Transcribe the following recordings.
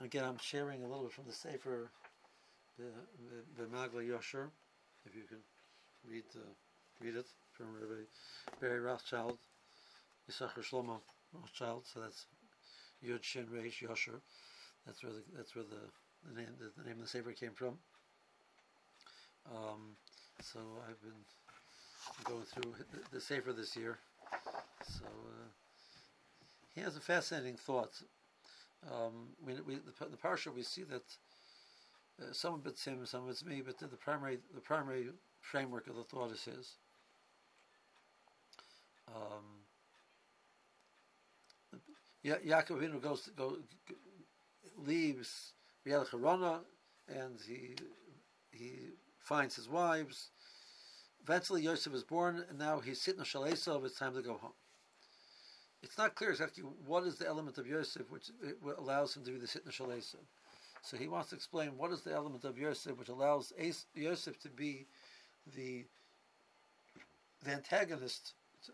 Again, I'm sharing a little bit from the Sefer Megillas Yosher, if you can read it, from Rabbi Barry Rothschild, Yisachar Shlomo Rothschild. So that's Yud Shin Reish Yosher. That's where the name of the Sefer came from. So I've been going through the Sefer this year. So he has a fascinating thought. The parsha, we see that some of it's him, some of it's me, but the primary framework of the thought is his. Yaakov Avinu leaves Bi'el Harana, and he finds his wives. Eventually Yosef is born, and now he's sitting on Shal Esav. It's time to go home. It's not clear exactly what is the element of Yosef which allows him to be the Sitna Shel Esav. So he wants to explain what is the element of Yosef which allows Yosef to be the antagonist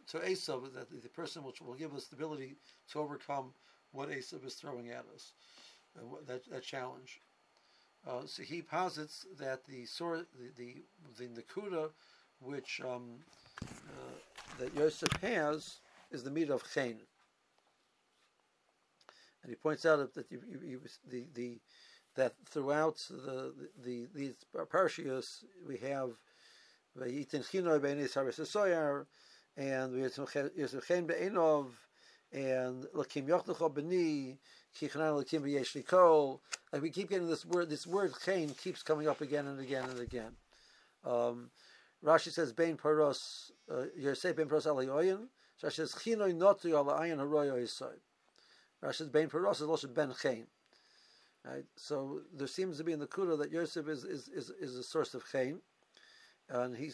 to Esav, that the person which will give us the ability to overcome what Esav is throwing at us, that challenge. So he posits that the Nakuda which that Yosef has is the meat of chen, and he points out that that throughout these parashiyos we have Vayitin Chino Beinis Haris Soyar, and Yosef Chen Beinov, and Lakim Yochnucho Beni Kichnan Lakim Yeshli Kol. Like, we keep getting this word chen keeps coming up again and again and again. Rashi says Bein Paros Yosef Bein Paros Alayoyin. Rashi says Chinoi Notu Ala Ayin Haroyo Yisoy. Rashi says Bein Paros is also Ben Chen. Right? So there seems to be in the Kudah that Yosef is a source of chen, and he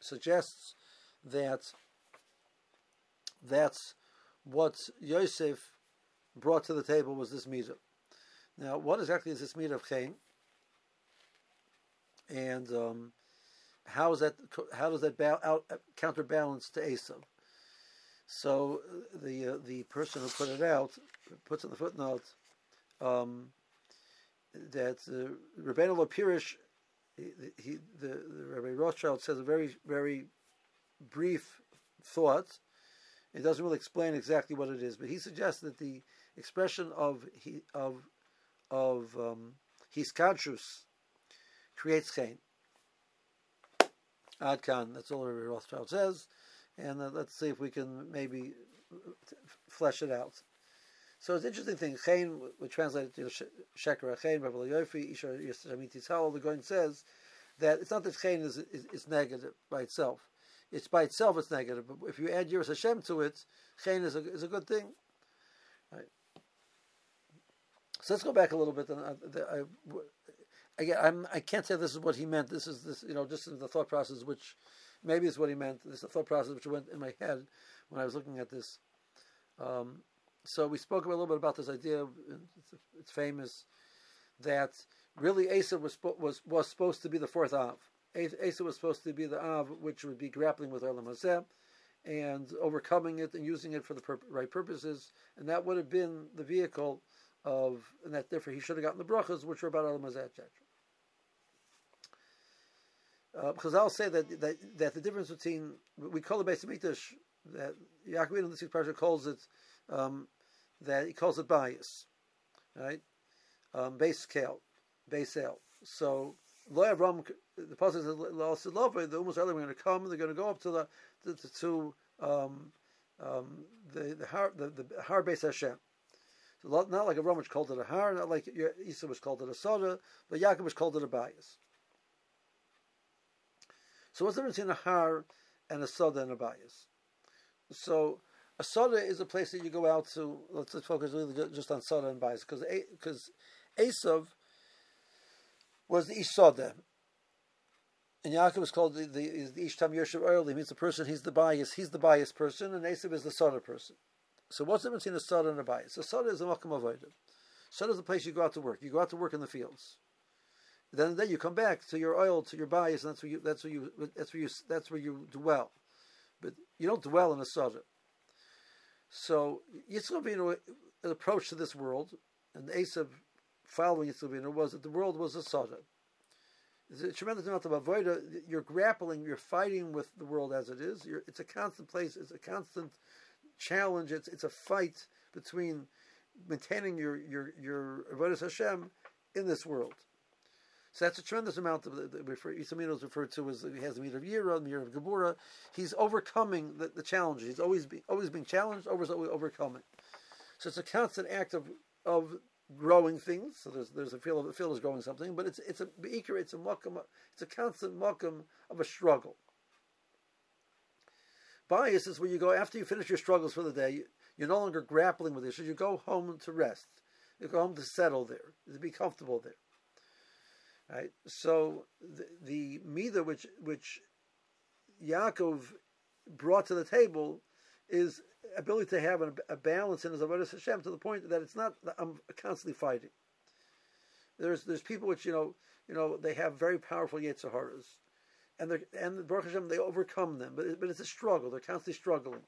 suggests that that's what Yosef brought to the table, was this midah. Now, what exactly is this midah of chen? And how does that counterbalance to Esav? So the person who put it out puts in the footnote that Rabbeinu Lapirish, the Rabbi Rothschild says a very, very brief thought. It doesn't really explain exactly what it is, but he suggests that the expression of hiskadrus creates chen. Ad Khan, that's all Rabbi Rothschild says, and let's see if we can maybe flesh it out. So it's an interesting thing. Chen, we translate it to Shekara Chen, Rabbi Yofi, Isha Yishamiti's Howell. The Goin says that it's not that chen is negative by itself. It's by itself it's negative, but if you add Yiras Hashem to it, chen is a good thing. Right. So let's go back a little bit. I can't say this is what he meant. This is the thought process, which maybe is what he meant. This is the thought process which went in my head when I was looking at this. So we spoke a little bit about this idea. It's famous that really Esav was supposed to be the fourth Av. Esav was supposed to be the Av which would be grappling with Olam Hazeh and overcoming it and using it for the right purposes, and that would have been the vehicle of, and that therefore he should have gotten the brachas which were about Olam Hazeh, etc. Because I'll say that the difference between, we call the Beis Hamikdash, that Yaakov in this parsha calls it bias, right? Base sale. So Lo Avram, the pasuk says the Ummos are going to come. They're going to go up to the Har Beis Hashem. So not like Avram which called it a Har, not like Esau which called it a Soda, but Yaakov which called it a bias. So what's the difference between a har and a soda and a bias? So a soda is a place that you go out to. Let's focus really just on soda and bias, because Esav was the ish soda, and Yaakov is called the ish tam yoshev oil. He means the person. He's the bias person, and Esav is the soda person. So what's the difference between a soda and a bias? A soda is a makom avoda. Soda is a place you go out to work. You go out to work in the fields. Then you come back to your oil, to your bias, and that's where you dwell. But you don't dwell in a soda. So Yitzchak Avinu, an approach to this world, and the ace of following Yitzchak was that the world was a sada. It's a tremendous amount of avodah. You're grappling, you're fighting with the world as it is. It's a constant place, it's a constant challenge. It's a fight between maintaining your avodas Hashem in this world. So that's a tremendous amount of Yitzchak is referred to as he has the meter of Yira, the meter of Geburah. He's overcoming the challenges. He's always being challenged, always overcoming. So it's a constant act of growing things. So there's a feel of the field is growing something, but it's a constant malkum of a struggle. Bias is where you go after you finish your struggles for the day. You're no longer grappling with issues. You go home to rest. You go home to settle there, to be comfortable there. Right. So the midah which Yaakov brought to the table is ability to have a balance in his avodas Hashem to the point that it's not I'm constantly fighting. There's people which you know they have very powerful yetzer haras, and Baruch Hashem they overcome them, but it's a struggle. They're constantly struggling.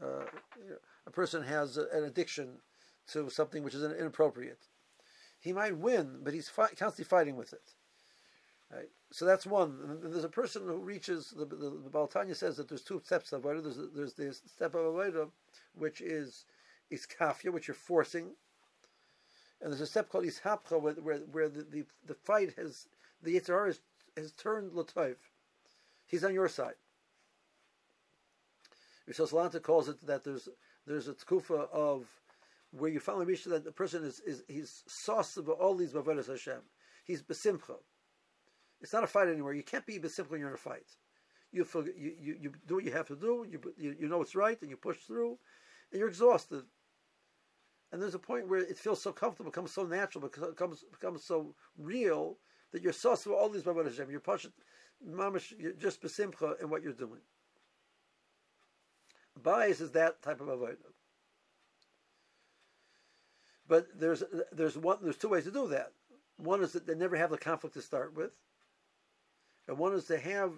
A person has an addiction to something which is inappropriate. He might win, but he's constantly fighting with it. Right? So that's one. And there's a person who reaches, the Baal Tanya says that there's two steps of avodah. There's the step of avodah, which is iskafya, which you're forcing. And there's a step called ishapcha, where the fight has, the yetzer hara has turned l'tov. He's on your side. Rishos Lanta calls it that there's a tkufa of where you finally reach that the person he's sauced of all these bavodas Hashem. He's besimcha. It's not a fight anymore. You can't be besimcha when you're in a fight. You do what you have to do. You know it's right, and you push through, and you're exhausted. And there's a point where it feels so comfortable, becomes so natural, becomes so real that you're sauced of all these bavodas Hashem. You're pushing, mamash. You're just besimcha in what you're doing. Bias is that type of avodah. But there's two ways to do that. One is that they never have the conflict to start with, and one is to have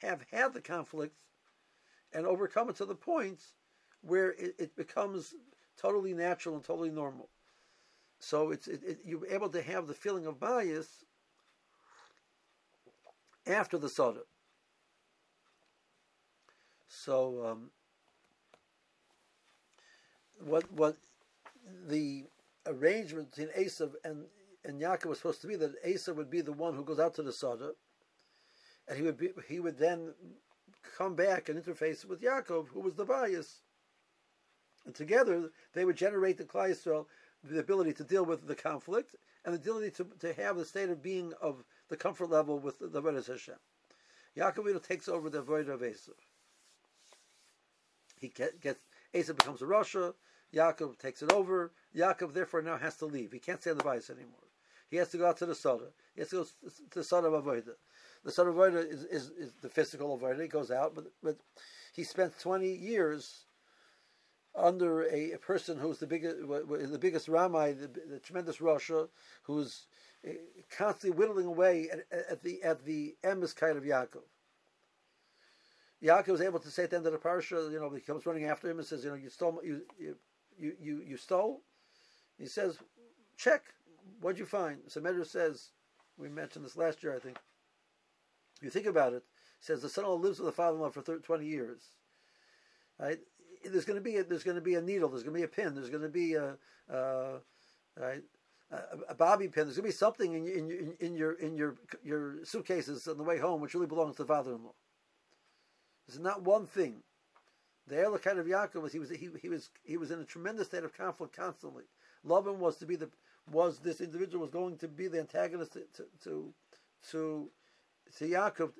had the conflict and overcome it to the point where it becomes totally natural and totally normal. So you're able to have the feeling of bias after the soda. So what the arrangement between Esav and Yaakov was supposed to be that Esav would be the one who goes out to the Sada, and he would then come back and interface with Yaakov, who was the bias, and together they would generate the Klal Yisrael the ability to deal with the conflict and the ability to have the state of being of the comfort level with the Avodas Hashem. Yaakov takes over the avodah of Esav. He gets Esav becomes a rasha. Yaakov takes it over. Yaakov, therefore, now has to leave. He can't stay on the bias anymore. He has to go out to the Sada. He has to go to the Sada of Avodah. The Sada of Avodah is the physical Avodah. He goes out, but he spent 20 years under a person who's the biggest Ramai, the tremendous Rasha, who's constantly whittling away at the Emeskite of Yaakov. Yaakov was able to say at the end of the parsha, he comes running after him and says, you stole. He says, check. What'd you find? So Medrash says, we mentioned this last year, I think. If you think about it, he says the son-in-law lives with the father-in-law for 20 years. Right? There's going to be a needle. There's going to be a pin. There's going to be a bobby pin. There's going to be something in your suitcases on the way home which really belongs to the father-in-law. It's not one thing. The Elokai of Yaakov was he was in a tremendous state of conflict constantly. Lavan was to be this individual was going to be the antagonist to Yaakov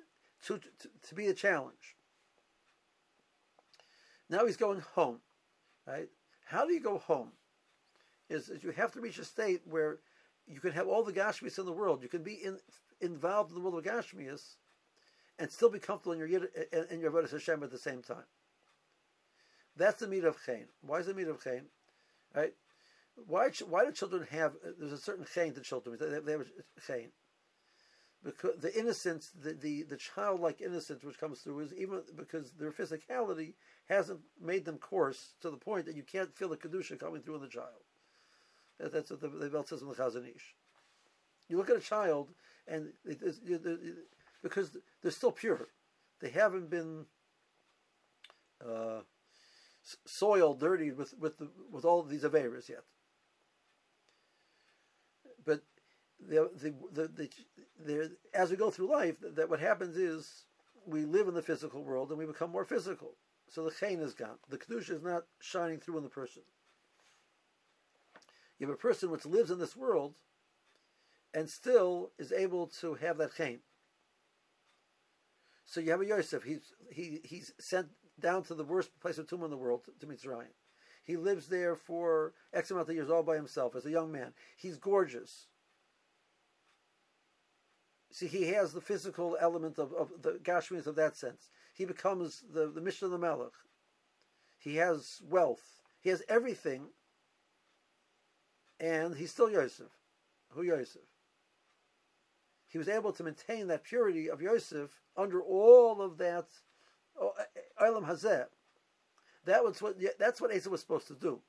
to be a challenge. Now he's going home, right? How do you go home? Is you have to reach a state where you can have all the Gashmias in the world. You can be involved in the world of Gashmias and still be comfortable in your avodas Hashem at the same time. That's the midah of chen. Why is the midah of chen? Right? Why do children have? There's a certain chen to children. They have chen. because the innocence, the childlike innocence which comes through is even because their physicality hasn't made them coarse to the point that you can't feel the kedusha coming through in the child. That's what the Belt says in the Chazon Ish. You look at a child, and because they're still pure, they haven't been soiled, dirtied with all of these aveiros yet. But as we go through life, that what happens is we live in the physical world and we become more physical. So the chen is gone. The kedusha is not shining through in the person. You have a person which lives in this world and still is able to have that chen. So you have a Yosef. He's sent down to the worst place of tumah in the world, to Mitzrayim. He lives there for X amount of years all by himself as a young man. He's gorgeous. See, he has the physical element of the Gashmius of that sense. He becomes the Mishnah of the Melech. He has wealth. He has everything. And he's still Yosef. Who Yosef? He was able to maintain that purity of Yosef under all of that Olam Hazeh. That's what Esau was supposed to do.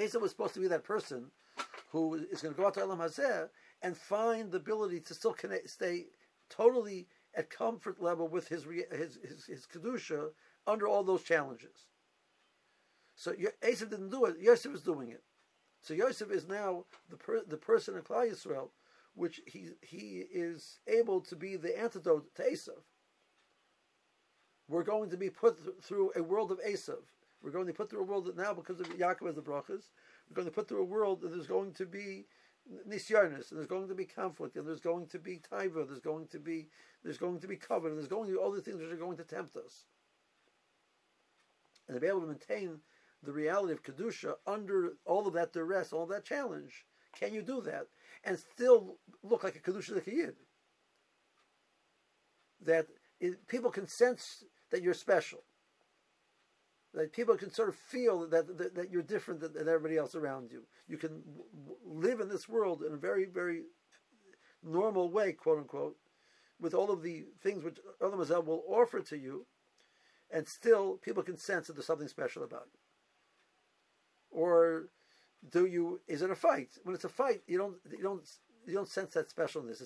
Esau was supposed to be that person who is going to go out to Olam Hazeh and find the ability to still connect, stay totally at comfort level with his kedusha under all those challenges. So Esau didn't do it; Yosef is doing it. So Yosef is now the person in Klal Yisrael, which he is able to be the antidote to Esau. We're going to be put through a world of Esav. We're going to be put through a world that now, because of Yaakov as the brachas, we're going to put through a world that there's going to be nisyonos, and there's going to be conflict, and there's going to be taiva, there's going to be covenant, there's going to be all the things which are going to tempt us. And to be able to maintain the reality of kedusha under all of that duress, all of that challenge, can you do that and still look like a kedusha l'kiyid? That people can sense that you're special. That people can sort of feel that you're different than everybody else around you. You can live in this world in a very, very normal way, quote unquote, with all of the things which Olam Hazeh will offer to you, and still people can sense that there's something special about you. Or is it a fight? When it's a fight, you don't sense that specialness.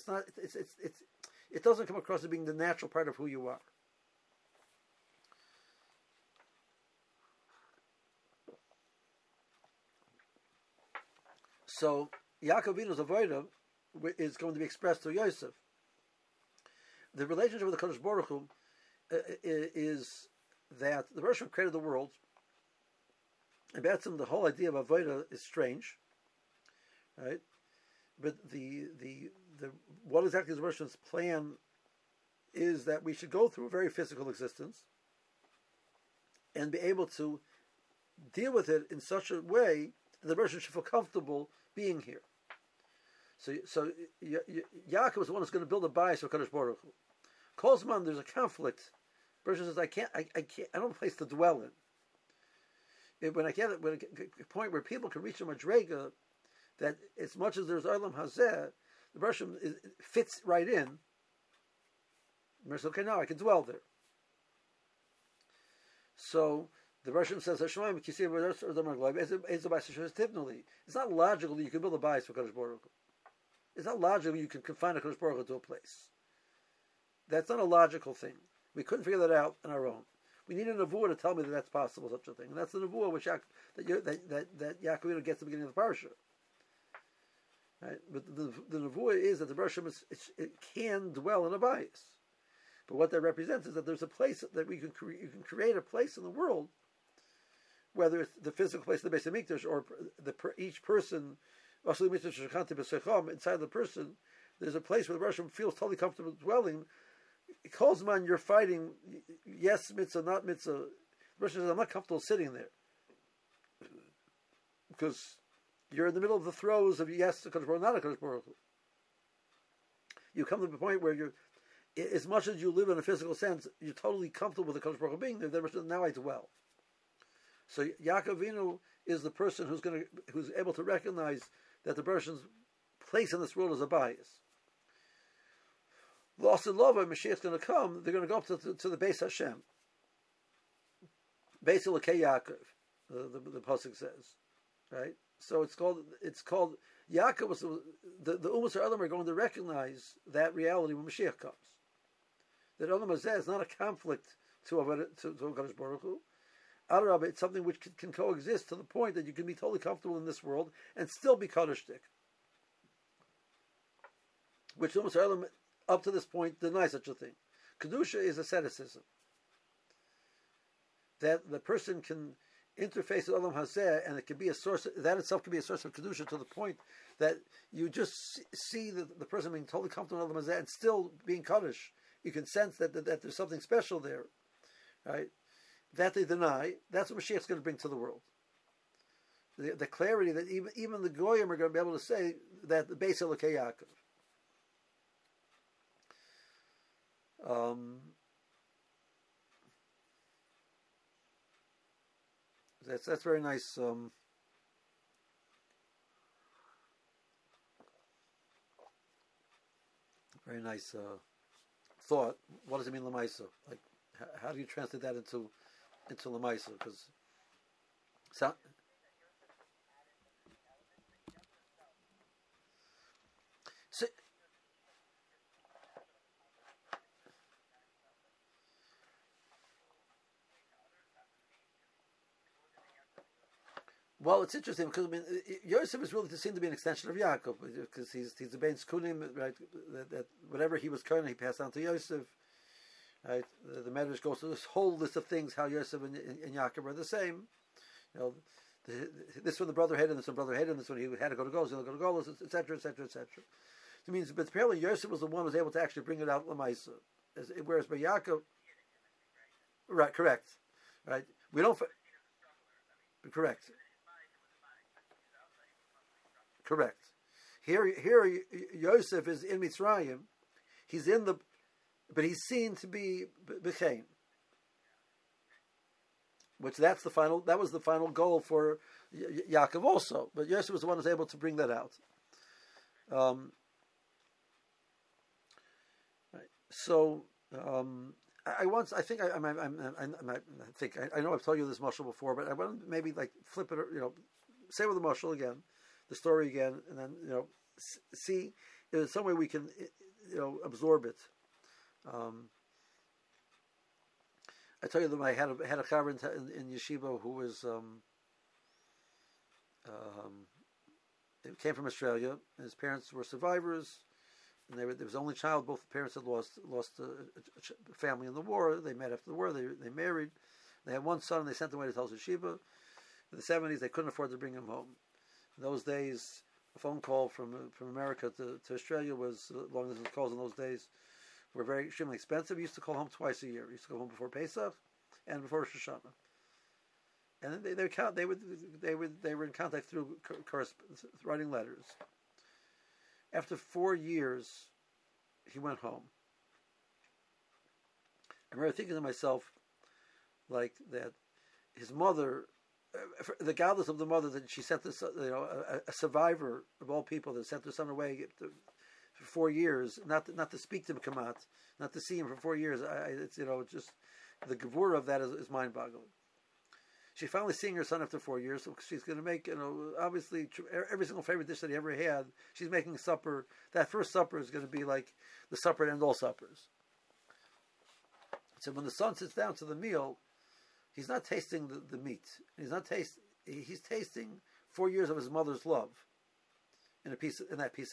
It doesn't come across as being the natural part of who you are. So Yaakov Avinu's avodah is going to be expressed through Yosef. The relationship with the Kadosh Baruch Hu is that the Rosh Hashanah created the world, and Batsim, the whole idea of avodah is strange, right? But what exactly is the Rosh Hashanah's plan is that we should go through a very physical existence and be able to deal with it in such a way that the Rosh Hashanah should feel comfortable being here. So Yaakov is the one who's going to build a bias for Kadosh Baruch Hu. Kolzman, there's a conflict. Rosh Hashanah says, I don't have a place to dwell in. When I get a point where people can reach a madrega, that as much as there's Olam Hazeh, the Rosh Hashanah fits right in. The Rosh Hashanah says, okay, now I can dwell there. So the Rosh Hashanah says, it's not logical that you can build a bias for Kadosh Baruch Hu. It's not logical you can confine a Kadosh Baruch Hu to a place. That's not a logical thing. We couldn't figure that out on our own. We need a nevuah to tell me that that's possible, such a thing. And that's the nevuah which that Yaakov gets at the beginning of the parasha. Right? But the nevuah is that the Rosh Hashanah it can dwell in a bias. But what that represents is that there's a place that you can create a place in the world, whether it's the physical place of the Beis Hamikdash or each person, inside the person, there's a place where the Rosh Hashanah feels totally comfortable dwelling. Kolzman, you're fighting, yes mitzvah, not mitzvah. The Rosh Hashanah says, I'm not comfortable sitting there. Because you're in the middle of the throes of yes to Kadosh Baruch Hu, not a Kadosh Baruch Hu. You come to the point where you're, as much as you live in a physical sense, you're totally comfortable with the Kadosh Baruch Hu being there. Then now I dwell. So Yaakov Avinu is the person who's able to recognize that the person's place in this world is a bias. Lost in love, Mashiach's going to come. They're going to go up to the Beis Hashem. Beis Elokei Yaakov, the pasuk says, right? So it's called Yaakov was the Ummos HaOlam are going to recognize that reality when Mashiach comes. That Olam Hazeh is not a conflict to HaKadosh Baruch Hu. Adarabah, it's something which can coexist to the point that you can be totally comfortable in this world and still be Kadoshdik, which Ummos HaOlam up to this point denies such a thing. Kedusha is asceticism, that the person can interface with Olam Hazeh, and it can be a source, that itself can be a source of Kedusha to the point that you just see the person being totally comfortable with Olam Hazeh and still being Kaddish. You can sense that there's something special there, right? That they deny. That's what Mashiach's going to bring to the world. The clarity that even the Goyim are going to be able to say that the Beis Elokei Yaakov. That's very nice. Very nice thought. What does it mean, Lamaisa? Like, how do you translate that into Lamaisa? Because so, well, it's interesting because I mean, Yosef is really seen to be an extension of Yaakov because he's the Bein Zekunim, right? That whatever he was kohen, he passed on to Yosef. Right? The Medrash goes through this whole list of things how Yosef and Yaakov are the same. You know, this one the brother hated, this one the brother hated, this one he had to go to Golos, etc., etc., etc. It means, but apparently Yosef was the one who was able to actually bring it out Lamaisa, whereas by Yaakov, right? Correct, right? We don't. Correct. Correct. Here, Yosef is in Mitzrayim. He's in the, but he's seen to be Bechaim, which that was the final goal for Yaakov also. But Yosef was the one who was able to bring that out. I know I've told you this mashal before, but I want to maybe like flip it, say with the mashal again. The story again, and then see in some way we can absorb it. I tell you that I had a chaver in yeshiva who was came from Australia, and his parents were survivors, and there was only child. Both parents had lost a family in the war. They met after the war. They married. They had one son, and they sent him away to Telz Yeshiva. In the 70s, they couldn't afford to bring him home. In those days, a phone call from America to Australia was long distance calls. In those days, were very extremely expensive. He used to call home twice a year. He used to go home before Pesach and before Rosh Hashanah. And then they were in contact through writing letters. After 4 years, he went home. I remember thinking to myself, like that, his mother. The godless of the mother that she sent this, a survivor of all people that sent her son away for 4 years, not to speak to him, Kamat, not to see him for 4 years. Just the gevura of that is mind boggling. She finally seeing her son after 4 years, so she's going to make, obviously every single favorite dish that he ever had. She's making supper. That first supper is going to be like the supper and all suppers. So when the son sits down to the meal, he's not tasting the meat. He's tasting 4 years of his mother's love in that piece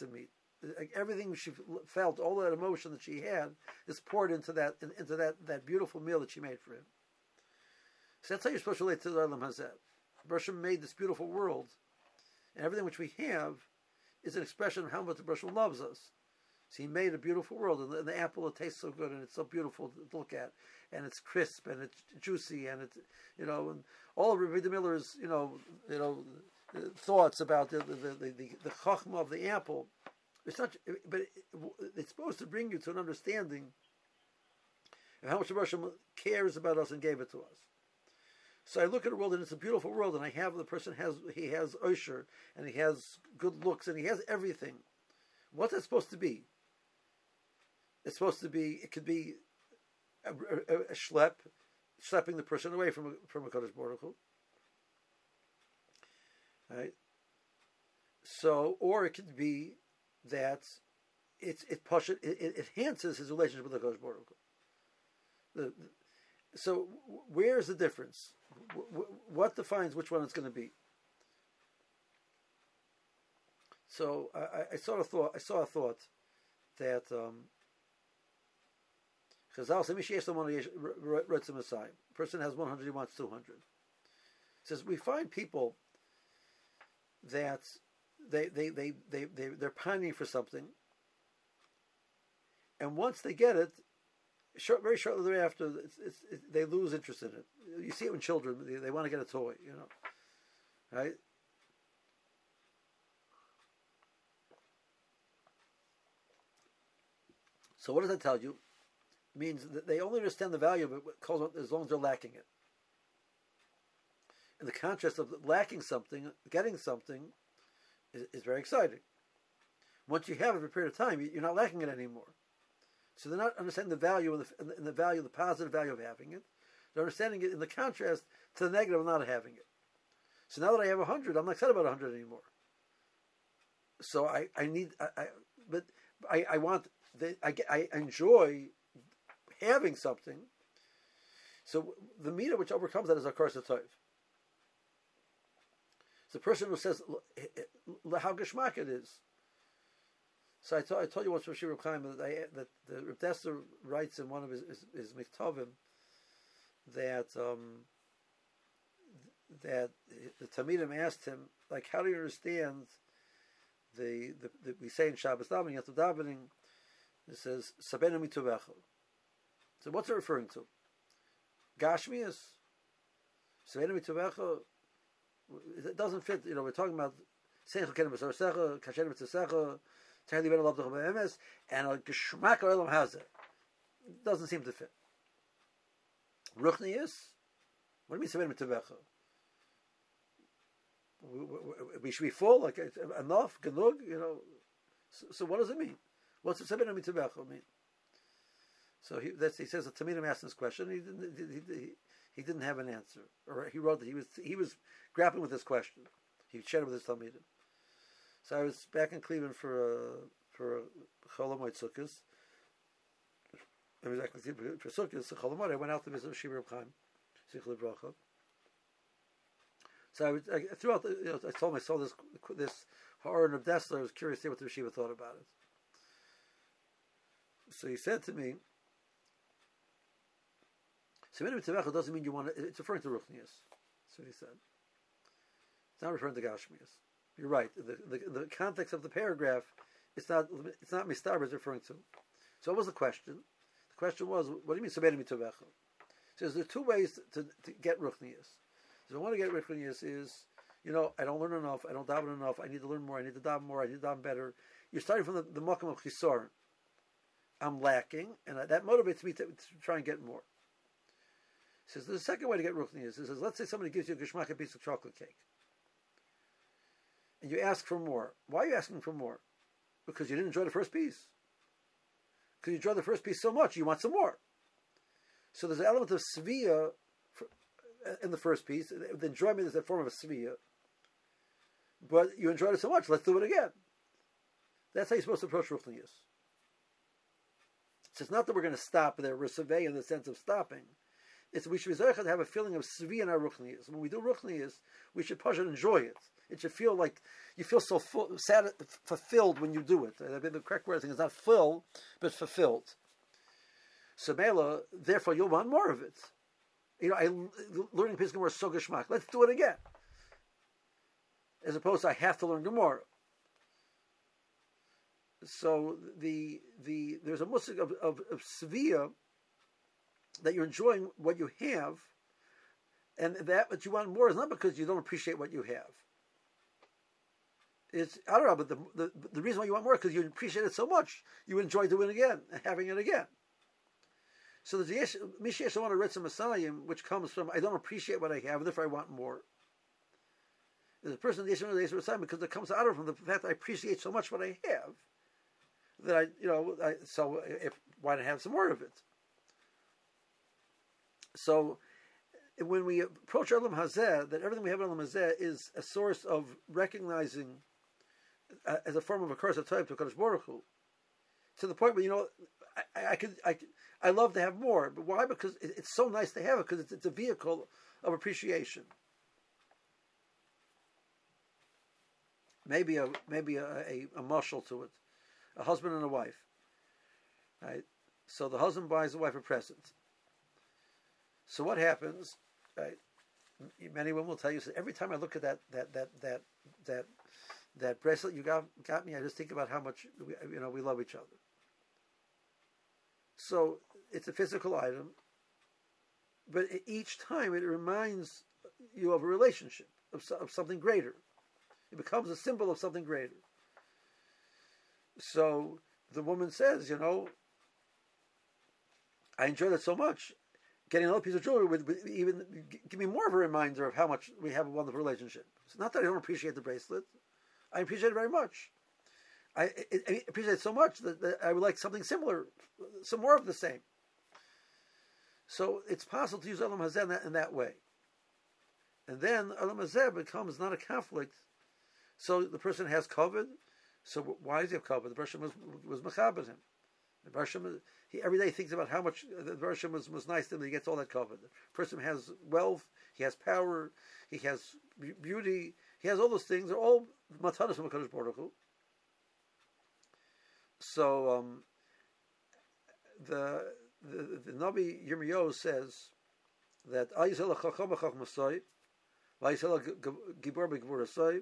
of meat. Like everything she felt, all that emotion that she had, is poured into that beautiful meal that she made for him. So that's how you're supposed to relate to the Olam Hazeh. Hashem made this beautiful world, and everything which we have is an expression of how much Hashem loves us. So he made a beautiful world, and the apple, it tastes so good, and it's so beautiful to look at, and it's crisp, and it's juicy, and it's, and all of Rav Miller's, thoughts about the chachma of the apple. It's supposed to bring you to an understanding of how much Hashem cares about us and gave it to us. So I look at a world, and it's a beautiful world, and he has Osher, and he has good looks, and he has everything. What's that supposed to be? It's supposed to be, it could be a schlepping the person away from a Kodesh Baruch Hu. Right? So, or it could be that it enhances his relationship with the Kodesh Baruch Hu. So, where's the difference? What defines which one it's going to be? So I saw a thought that Chazal writes him aside. Person has 100, he wants 200. It says we find people that they're pining for something, and once they get it, very shortly thereafter, they lose interest in it. You see it in children; they want to get a toy, you know, right? So what does that tell you? It means that they only understand the value of it as long as they're lacking it. And the contrast of lacking something, getting something, is very exciting. Once you have it for a period of time, you're not lacking it anymore. So they're not understanding the value and the value, the positive value of having it. They're understanding it in the contrast to the negative of not having it. So now that I have 100, I'm not excited about 100 anymore. So I enjoy having something. So the meter which overcomes that is HaKaras HaTov. It's the person who says how geshmak it is. So I told you once from Shira Chaim that the Rav Dessler writes in one of his Miktavim that that the Talmidim asked him, like, how do you understand the we say in Shabbos davening after davening. It says, Sabenu mituvecho. So what's it referring to? Gashmias? Sabenu mituvecho? It doesn't fit. You know, we're talking about Seichel Kenem B'Sorsecha, Kashen B'Tzesecha, Tehli Ben Alav Dech B'Emes, and a Geshmak Olam Hazeh. It doesn't seem to fit. Ruchnias? What do you mean Sabenu mituvecho? We should be full, like enough, genug, you know. So what does it mean? What's the Sabina Mituvecho mean? So he says the Talmidim asked this question. He didn't have an answer, or he wrote that he was grappling with this question. He shared it with his Talmidim. So I was back in Cleveland for Chol HaMoed Sukkos. I was actually for Sukkos Chol HaMoed. I went out to visit Shiva Reb Chaim, Zichro Livrocha. So I told him I saw this Haaron of Dessler. I was curious to see what the Shiva thought about it. So he said to me, Sabina B'Tevecha doesn't mean you want to, it's referring to Ruchnias. That's what he said. It's not referring to Gashmias. You're right. The context of the paragraph, it's not Mistarba it's referring to. So what was the question? The question was, what do you mean Sabina B'Tevecha? He says there are two ways to get Ruchnias. So I want to get Ruchnias is, you know, I don't learn enough, I don't daven enough, I need to learn more, I need to daven more, I need to daven better. You're starting from the Mokum of Chisorin. I'm lacking, and that motivates me to try and get more. He says, there's a second way to get ruchnias. He says, let's say somebody gives you a geshmaka piece of chocolate cake. And you ask for more. Why are you asking for more? Because you didn't enjoy the first piece. Because you enjoyed the first piece so much, you want some more. So there's an element of sviya in the first piece. The enjoyment is a form of a sviya. But you enjoyed it so much, let's do it again. That's how you're supposed to approach ruchnias. So it's not that we're going to stop there. We're surveying in the sense of stopping. It's we should have a feeling of svi in our ruchnias. When we do ruchnias, we should push and enjoy it. It should feel like you feel so fulfilled when you do it. I mean, the correct word I think is not full, but fulfilled. So Mela, therefore, you'll want more of it. You know, learning Pesach Gemara is so geshmak. Let's do it again. As opposed to I have to learn Gemara. So there's a musik of Sevilla that you're enjoying what you have, and that what you want more is not because you don't appreciate what you have. It's I don't know, but the reason why you want more is because you appreciate it so much, you enjoy doing it again and having it again. So there's the Mishesh Shemona Ritz and Masayim, which comes from I don't appreciate what I have, and therefore I want more. There's a person in the Yeshua Masayim because it comes out of from the fact that I appreciate so much what I have. that so if why not have some more of it? So when we approach Olam Hazeh, that everything we have in Olam Hazeh is a source of recognizing as a form of a curse of type to Kadosh Baruch Hu, to the point where I love to have more, but why? Because it's so nice to have it, because it's a vehicle of appreciation. Maybe a marshal to it, a husband and a wife. Right? So the husband buys the wife a present. So what happens? Right? Many women will tell you, so every time I look at that bracelet you got me, I just think about how much we love each other. So it's a physical item, but each time it reminds you of a relationship, of something greater. It becomes a symbol of something greater. So the woman says, I enjoy that so much. Getting another piece of jewelry would even give me more of a reminder of how much we have a wonderful relationship. It's not that I don't appreciate the bracelet. I appreciate it very much. I appreciate it so much that I would like something similar, some more of the same. So it's possible to use Olam Hazeh in that way. And then Olam Hazeh becomes not a conflict. So the person has COVID. So why does he have COVID? The Baruch Hashem was mechabed him. The Baruch Hashem, he every day thinks about how much the Baruch Hashem was nice to him. He gets all that COVID. The person has wealth. He has power. He has beauty. He has all those things. They're all matanos from HaKadosh Baruch Hu. So the Nabi Yirmiyahu says that Ayisela Chacham Chachmasai, Ayisela Gibor Begvorasai,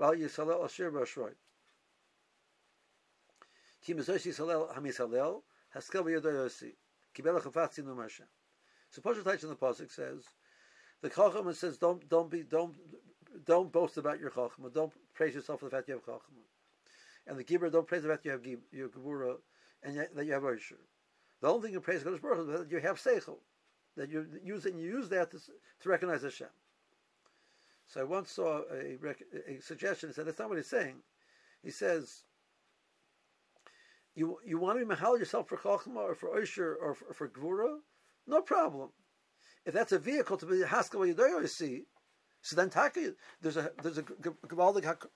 Ayisela Asher Bashray. Kimesoshi Salel Hamisalel Haskel Yodayosi Kibela Chafatzi Numasha. So Pasha Taich in the pasuk says the Chacham says don't boast about your Chacham, or don't praise yourself for the fact you have Chacham. And the Gibra, don't praise the fact you have Gibura and that you have Osher. The only thing you praise Kodesh Baruch Hu is that you have Seichel, that you use it, and you use that to recognize Hashem. So I once saw a suggestion that said that's not what he's saying. He says, you want to be mahal yourself for Chochmah or for Osher or for Gibura? No problem. If that's a vehicle to be Haskell Yedoyo, you see, so then Taka, there's a Gavaldic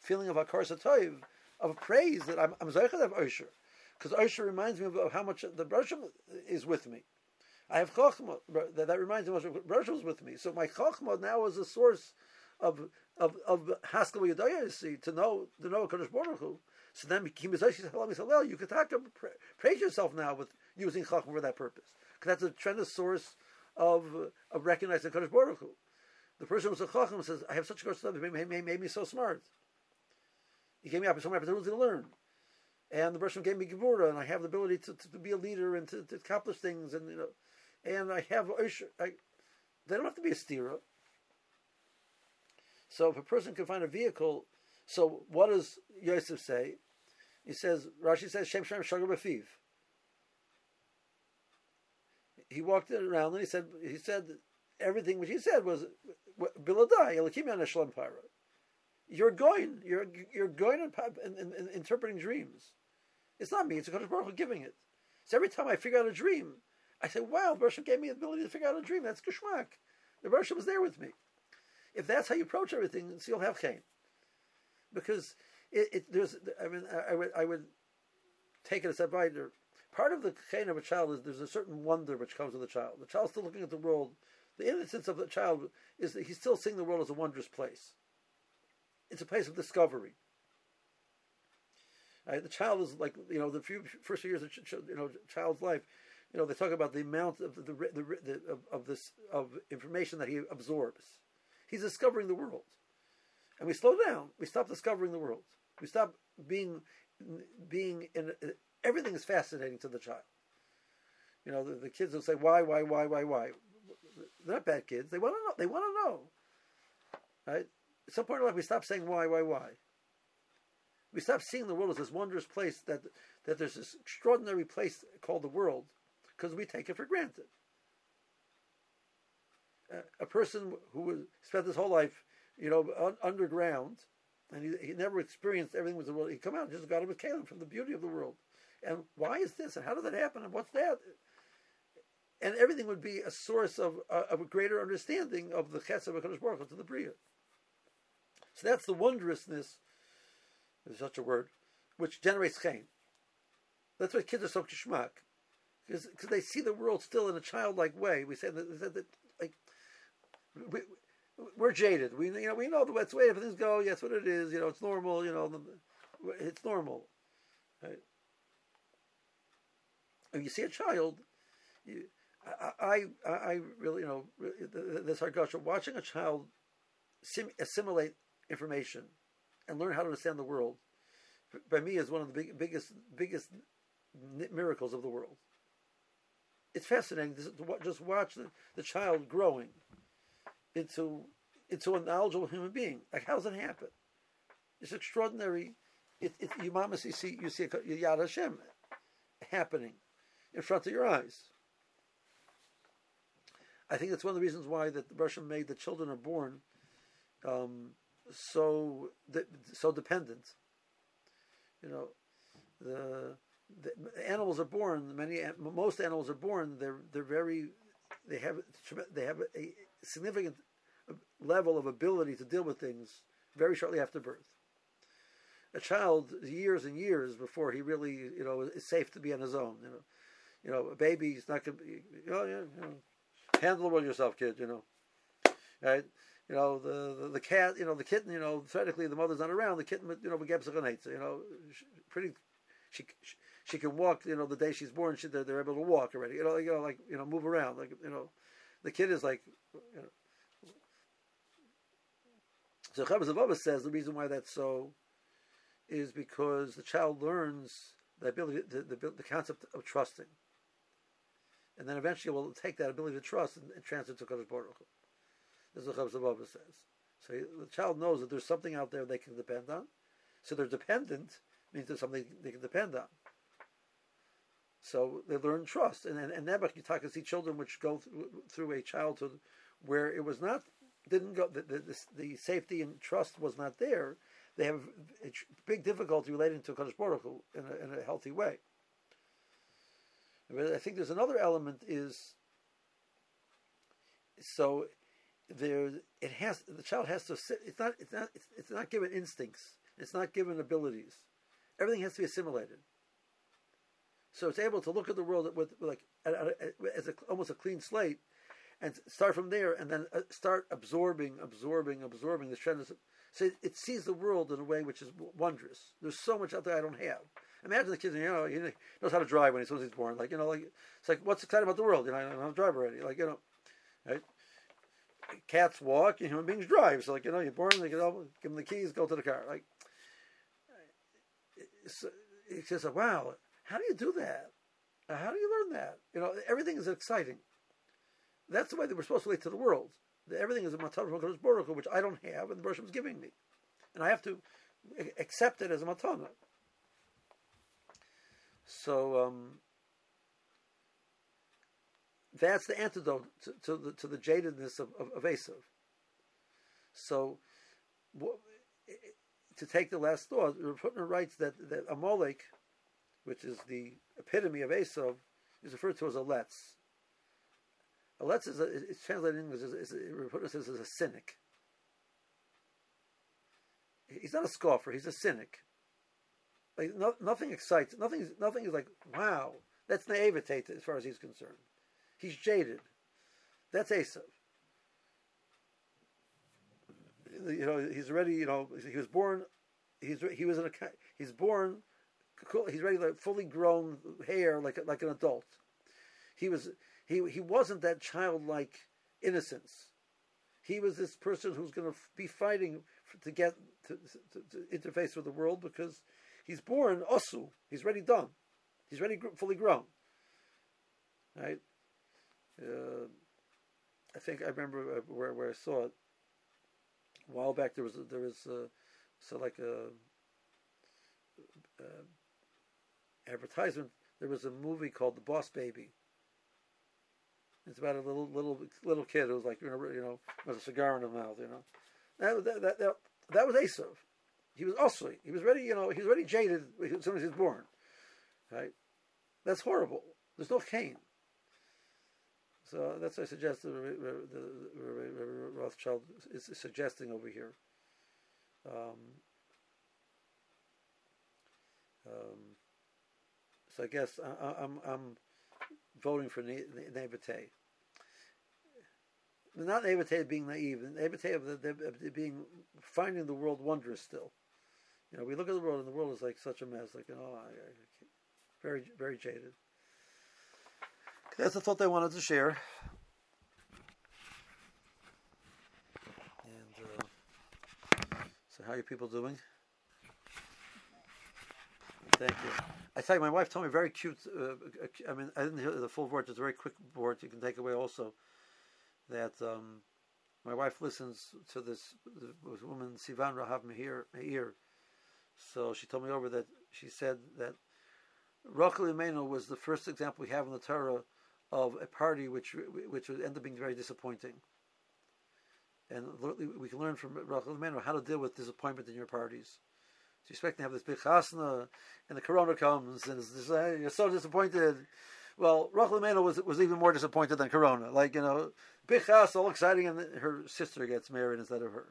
feeling of Hakar Satoiv, of praise that I'm Zaychad of Osher. Because Osher reminds me of how much the Brashim is with me. I have Chochmah, that reminds me of how much Brashim is with me. So my Chochmah now is a source of Haskell Yadayasi, to know Kodesh Baruch Hu. So then you can talk praise yourself now with using Chochmah for that purpose. Because that's a tremendous source of recognizing Kodesh Baruch Hu. The person who's a Chacham says, I have such a great made me so smart. He gave me so many opportunities to learn. And the person gave me Gibura, and I have the ability to be a leader and to accomplish things. And and I have Osher. They don't have to be a stira. So if a person can find a vehicle, so what does Yosef say? He says, Rashi says, Shem Shem Shagar Bafiv. He walked around and he said everything which he said was Biladai, Elokim Yana Shalom Parah. You're going and interpreting dreams. It's not me. It's Kodesh Baruch Hu giving it. So every time I figure out a dream, I say, "Wow, the Baruch Hu gave me the ability to figure out a dream. That's Geshmak. The Baruch Hu was there with me." If that's how you approach everything, so you'll have Chaim. Because I would take it a step further. Part of the Chaim of a child is there's a certain wonder which comes with the child. The child's still looking at the world. The innocence of the child is that he's still seeing the world as a wondrous place. It's a place of discovery. The child is like the first few years of child's life. They talk about the amount of this information that he absorbs. He's discovering the world, and we slow down. We stop discovering the world. We stop being in. Everything is fascinating to the child. The kids will say why. They're not bad kids. They want to know. They want to know. Right. At some point in life, we stop saying why. We stop seeing the world as this wondrous place that there's this extraordinary place called the world, because we take it for granted. A person who spent his whole life, underground, and he never experienced everything with the world. He come out and just got it with Caleb from the beauty of the world. And why is this? And how does that happen? And what's that? And everything would be a source of a greater understanding of the Chesed of HaKadosh Baruch Hu to the Bria. So that's the wondrousness, if such a word, which generates chaim. That's why kids are so kishmak, because they see the world still in a childlike way. We said that like we're jaded. We know the way everything's go. Yes, what it is. It's normal. It's normal. Right? When you see a child, I really this hargasha watching a child assimilate information and learn how to understand the world. By me, is one of the biggest miracles of the world. It's fascinating to just watch the child growing into a knowledgeable human being. Like, how does that happen? It's extraordinary. You see Yad Hashem happening in front of your eyes. I think that's one of the reasons why that Russia made the children are born so dependent. The animals are born. Most animals are born. They have a significant level of ability to deal with things very shortly after birth. A child, years and years before he really is safe to be on his own. A baby is not going to be. Handle it well yourself, kid. Right. The cat, the kitten, theoretically the mother's not around, the kitten, she can walk, the day she's born, they're able to walk already, move around, the kid is So Chavez Avava says the reason why that's so is because the child learns the ability, the concept of trusting, and then eventually will take that ability to trust and transfer to Kodesh Baruch Hu. This is what Chavez Avava says. So the child knows that there's something out there they can depend on. So they're dependent means there's something they can depend on. So they learn trust. And Nebuchadnezzar, you talk to see children which go through a childhood where it was not, didn't go, the safety and trust was not there. They have a big difficulty relating to Kodesh Baruch Hu in a healthy way. But I think there's another element is. The child has to sit. It's not given instincts. It's not given abilities. Everything has to be assimilated. So it's able to look at the world as almost a clean slate, and start from there, and then start absorbing the trend. So it sees the world in a way which is wondrous. There's so much out there I don't have. Imagine the kid, he knows how to drive as soon as he's born. It's like, what's exciting about the world? I don't know how to drive already. Right? Cats walk and human beings drive. So you're born, they get all, give them the keys, go to the car. It's just like, wow, how do you do that? How do you learn that? Everything is exciting. That's the way that we're supposed to relate to the world. That everything is a matana from Kadosh Baruch Hu, which I don't have, and the Baruch Hu is giving me, and I have to accept it as a matana. So. That's the antidote to the jadedness of Esav. So, to take the last thought, Rav Hutner writes that Amalek, which is the epitome of Esav, is referred to as a letz. A letz is translated in English as Rav Hutner says is a cynic. He's not a scoffer; he's a cynic. Nothing excites. Nothing is like wow. That's naivete as far as he's concerned. He's jaded. That's Esav. He's already. He was born. He's born. He's already like fully grown hair, like an adult. He was. He wasn't that childlike innocence. He was this person who's going to be fighting to interface with the world because he's born osu. He's already done. He's already fully grown. Right. I think I remember where I saw it a while back. There was advertisement. There was a movie called The Boss Baby. It's about a little kid who's with a cigar in his mouth. That was Esav. He was also, he was already jaded as soon as he was born. Right? That's horrible. There's no Cain. So that's what I suggested the Rothschild is suggesting over here. So I guess I'm voting for naivete. Not naivete of being naive, naivete of being finding the world wondrous still. You know, we look at the world and the world is like such a mess. Like, oh, very, very jaded. That's the thought I wanted to share. And so, how are you people doing? Thank you. I tell you, my wife told me very cute. I mean, I didn't hear the full word. It's a very quick word you can take away also. That my wife listens to this woman, Sivan Rahav Meir. So she told me over that she said that Rachel Imenu was the first example we have in the Torah of a party which would end up being very disappointing. And we can learn from Rachel Imenu how to deal with disappointment in your parties. So you expect to have this big chasna, and the corona comes, and you're so disappointed. Well, Rachel Imenu was even more disappointed than corona. Like, you know, big chasna, all exciting, and her sister gets married instead of her.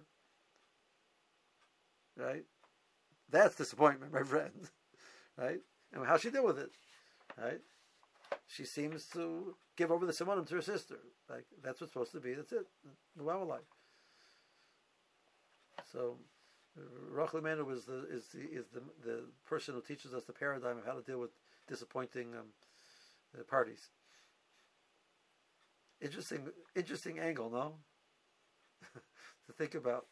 Right? That's disappointment, my friend. Right? And how she deal with it, right? She seems to give over the simonim to her sister. Like, that's what's supposed to be. That's it. The wow of life. So, Rachel Imenu is the person who teaches us the paradigm of how to deal with disappointing parties. Interesting angle, no? To think about.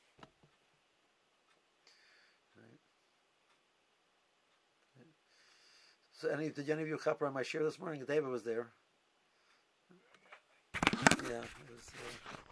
So did any of you copper on my share this morning? David was there. Yeah, it was.